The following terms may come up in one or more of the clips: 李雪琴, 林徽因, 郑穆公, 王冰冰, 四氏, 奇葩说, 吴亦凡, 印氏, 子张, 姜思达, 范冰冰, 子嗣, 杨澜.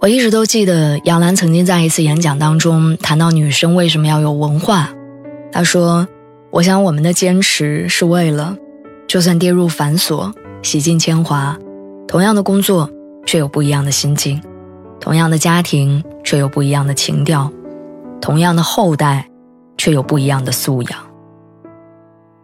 我一直都记得杨澜曾经在一次演讲当中谈到女生为什么要有文化，她说，我想我们的坚持是为了，就算跌入繁琐，洗尽铅华，同样的工作却有不一样的心境，同样的家庭却有不一样的情调，同样的后代却有不一样的素养。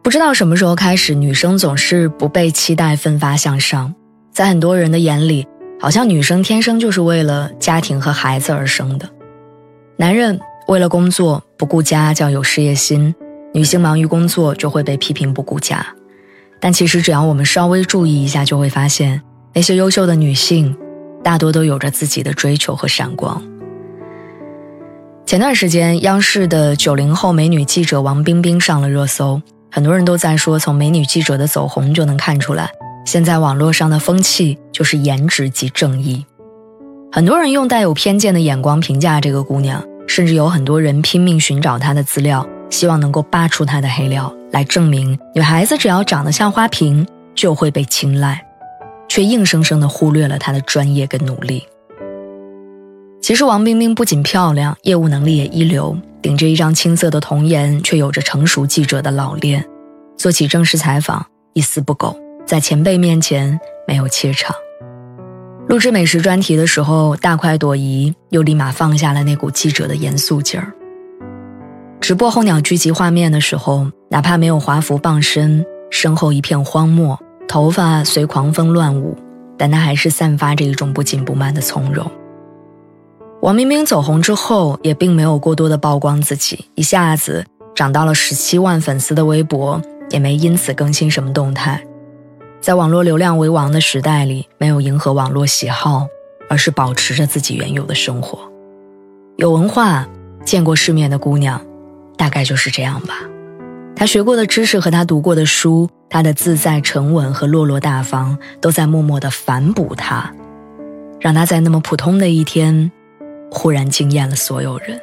不知道什么时候开始，女生总是不被期待奋发向上，在很多人的眼里，好像女生天生就是为了家庭和孩子而生的，男人为了工作不顾家叫有事业心，女性忙于工作就会被批评不顾家。但其实只要我们稍微注意一下，就会发现那些优秀的女性大多都有着自己的追求和闪光。前段时间，央视的90后美女记者王冰冰上了热搜，很多人都在说，从美女记者的走红就能看出来，现在网络上的风气就是颜值即正义。很多人用带有偏见的眼光评价这个姑娘，甚至有很多人拼命寻找她的资料，希望能够扒出她的黑料，来证明女孩子只要长得像花瓶就会被青睐，却硬生生地忽略了她的专业跟努力。其实王冰冰不仅漂亮，业务能力也一流，顶着一张青涩的童颜，却有着成熟记者的老练，做起正式采访一丝不苟，在前辈面前没有怯场。录制美食专题的时候，大快朵颐，又立马放下了那股记者的严肃劲儿。直播候鸟聚集画面的时候，哪怕没有华服傍身，身后一片荒漠，头发随狂风乱舞，但她还是散发着一种不紧不慢的从容。王冰冰走红之后，也并没有过多的曝光自己，一下子涨到了17万粉丝的微博，也没因此更新什么动态。在网络流量为王的时代里，没有迎合网络喜好，而是保持着自己原有的生活。有文化、见过世面的姑娘，大概就是这样吧。她学过的知识和她读过的书，她的自在沉稳和落落大方，都在默默地反哺她，让她在那么普通的一天，忽然惊艳了所有人。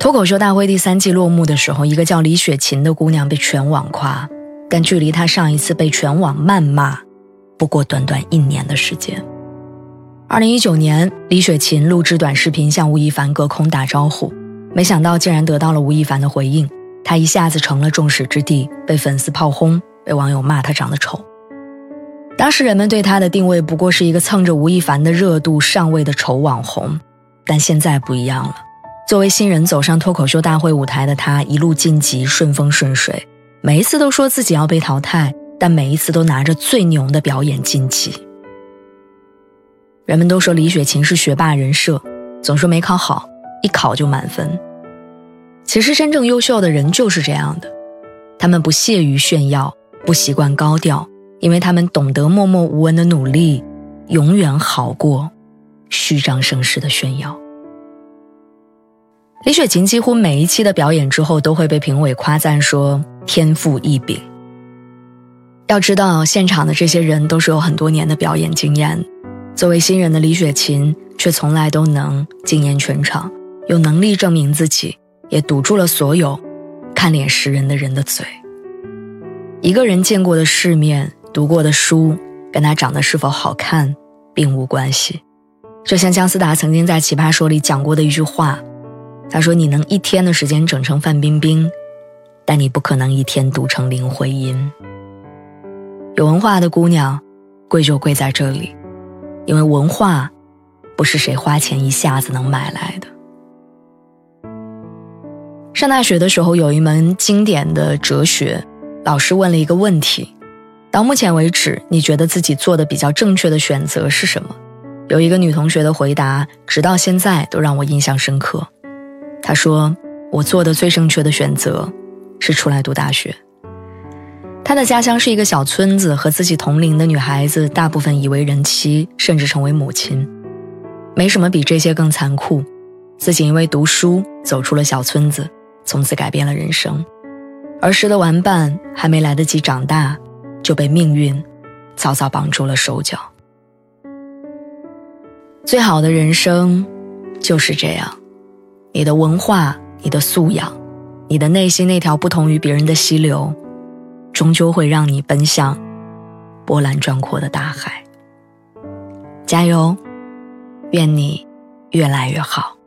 脱口秀大会第3季落幕的时候，一个叫李雪琴的姑娘被全网夸，但距离他上一次被全网谩骂不过短短1年的时间。2019年，李雪琴录制短视频向吴亦凡隔空打招呼，没想到竟然得到了吴亦凡的回应，他一下子成了众矢之的，被粉丝炮轰，被网友骂他长得丑。当时人们对他的定位不过是一个蹭着吴亦凡的热度上位的丑网红，但现在不一样了。作为新人走上脱口秀大会舞台的他，一路晋级，顺风顺水，每一次都说自己要被淘汰，但每一次都拿着最牛的表演晋级。人们都说李雪琴是学霸人设，总说没考好，一考就满分。其实真正优秀的人就是这样的，他们不屑于炫耀，不习惯高调，因为他们懂得默默无闻的努力永远好过虚张声势的炫耀。李雪琴几乎每一期的表演之后，都会被评委夸赞说天赋异禀。要知道，现场的这些人都是有很多年的表演经验，作为新人的李雪琴却从来都能惊艳全场，有能力证明自己，也堵住了所有看脸识人的人的嘴。一个人见过的世面，读过的书，跟他长得是否好看并无关系。就像姜思达曾经在《奇葩说》里讲过的一句话，他说，你能一天的时间整成范冰冰，但你不可能一天读成林徽因。有文化的姑娘贵就贵在这里，因为文化不是谁花钱一下子能买来的。上大学的时候，有一门经典的哲学，老师问了一个问题，到目前为止你觉得自己做的比较正确的选择是什么？有一个女同学的回答直到现在都让我印象深刻，她说，我做的最正确的选择是出来读大学。她的家乡是一个小村子，和自己同龄的女孩子大部分已为人妻，甚至成为母亲。没什么比这些更残酷，自己因为读书走出了小村子，从此改变了人生。儿时的玩伴还没来得及长大，就被命运早早绑住了手脚。最好的人生就是这样，你的文化，你的素养，你的内心那条不同于别人的溪流，终究会让你奔向波澜壮阔的大海。加油，愿你越来越好。